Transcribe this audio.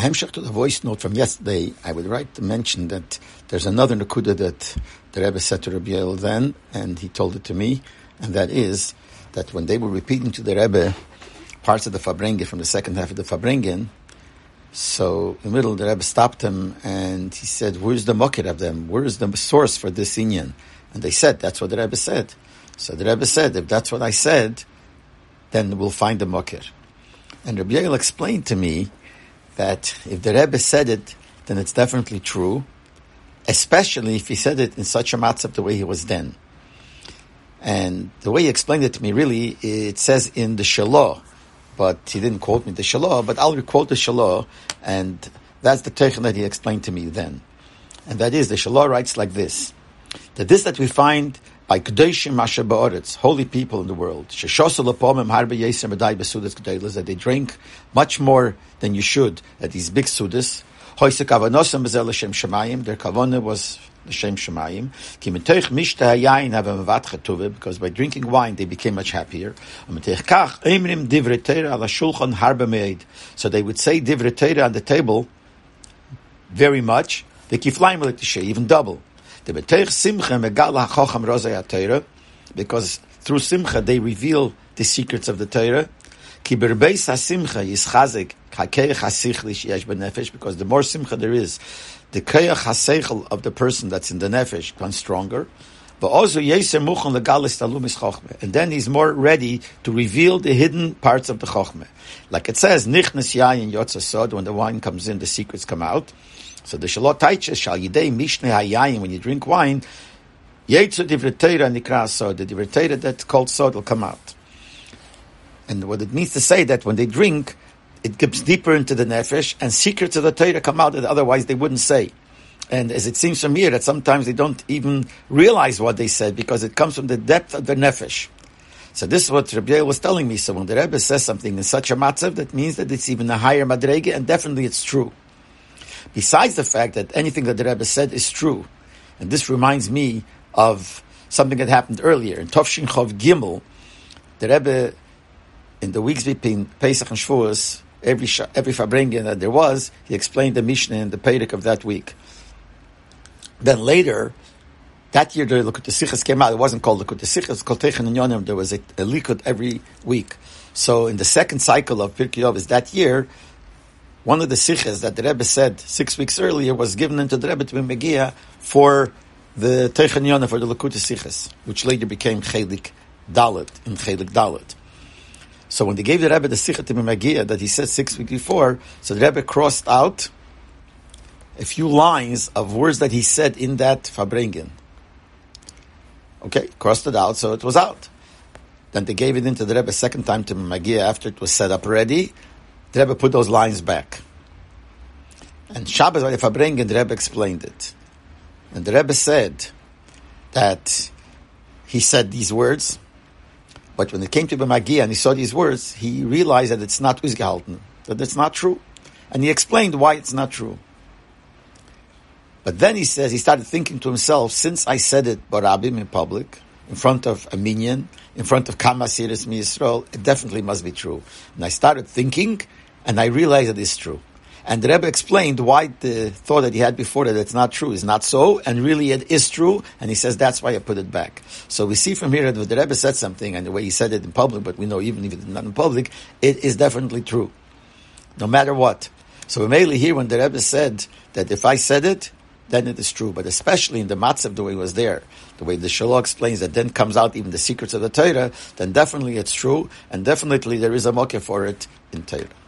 hemshech to the voice note from yesterday, I would like to mention that there's another Nakuda that the Rebbe said to Rabbiel then, and he told it to me, and that is that when they were repeating to the Rebbe parts of the Farbrengen from the second half of the Farbrengen, so in the middle the Rebbe stopped him and he said, where's the muqir of them? Where's the source for this sinyan? And they said, that's what the Rebbe said. So the Rebbe said, if that's what I said, then we'll find the muqir. And Rabbiel explained to me that if the Rebbe said it, then it's definitely true, especially if he said it in such a matzav the way he was then. And the way he explained it to me, really, it says in the Shelah, but he didn't quote me the Shelah, but I'll quote the Shelah, and that's the techan that he explained to me then. And that is, the Shelah writes like this, that this that we find by Kudeshim Mashaboratz, holy people in the world, Shesosulopom Harba Yesim Bai Basudas Kdailas, that they drink much more than you should at these big sudas. Hoysa Kavanoshem Shem Shemayim, their Kavona was the Shem Shemayim. Kimeteh Mishtayain Avam Vatchatuv, because by drinking wine they became much happier. Kach emrim divrete ala shulchan harba meid, so they would say divrete on the table very much. They keep flying like the shey, even double. Because through Simcha they reveal the secrets of the Torah. Because the more Simcha there is, the Keach Haseichel of the person that's in the nefesh becomes stronger. And then he's more ready to reveal the hidden parts of the chokhmeh. Like it says, when the wine comes in, the secrets come out. So the shalot Taiches, Shal Yidei mishne Hayayim, when you drink wine, Yei Tzu Divreteira Nekra Sod, the divrete that's called Sod will come out. And what it means to say that when they drink, it gets deeper into the nefesh, and secrets of the Torah come out that otherwise they wouldn't say. And as it seems from here, that sometimes they don't even realize what they said, because it comes from the depth of the nefesh. So this is what Rabbiel was telling me. So when the Rebbe says something in such a matzav, that means that it's even a higher Madrege, and definitely it's true. Besides the fact that anything that the Rebbe said is true, and this reminds me of something that happened earlier in Toph Shinchov Gimel, the Rebbe, in the weeks between Pesach and Shavuos, every Farbrengen that there was, he explained the Mishnah and the Perek of that week. Then later, that year the Lekut Hesichas came out. It wasn't called Lekut Hesichas; it was called techan and yonim. There was a Lekut every week. So in the second cycle of Pirkei Avos that year, one of the sichos that the Rebbe said 6 weeks earlier was given into the Rebbe to be magiah for the techan yonah, for the Lekut Hesichas, which later became Chelek Daled in Chelek Daled. So when they gave the Rebbe the sichah to be magiah that he said 6 weeks before, so the Rebbe crossed out a few lines of words that he said in that Farbrengen. Okay, crossed it out, so it was out. Then they gave it into the Rebbe a second time to be magiah after it was set up ready. The Rebbe put those lines back. And Shabbos by the Farbrengen, the Rebbe explained it. And the Rebbe said that he said these words, but when it came to be magiah and he saw these words, he realized that it's not usgehalten, that it's not true. And he explained why it's not true. But then he says, he started thinking to himself, since I said it barabim in public, in front of a minyan, in front of Kama Siris Mi Yisrael, it definitely must be true. And I started thinking, and I realized that it's true. And the Rebbe explained why the thought that he had before that it's not true is not so, and really it is true, and he says that's why I put it back. So we see from here that the Rebbe said something, and the way he said it in public, but we know even if it's not in public, it is definitely true, no matter what. So mainly here when the Rebbe said that if I said it, then it is true. But especially in the matzav, the way it was there, the way the Shelah explains that then comes out even the secrets of the Torah, then definitely it's true, and definitely there is a mocker for it in Torah.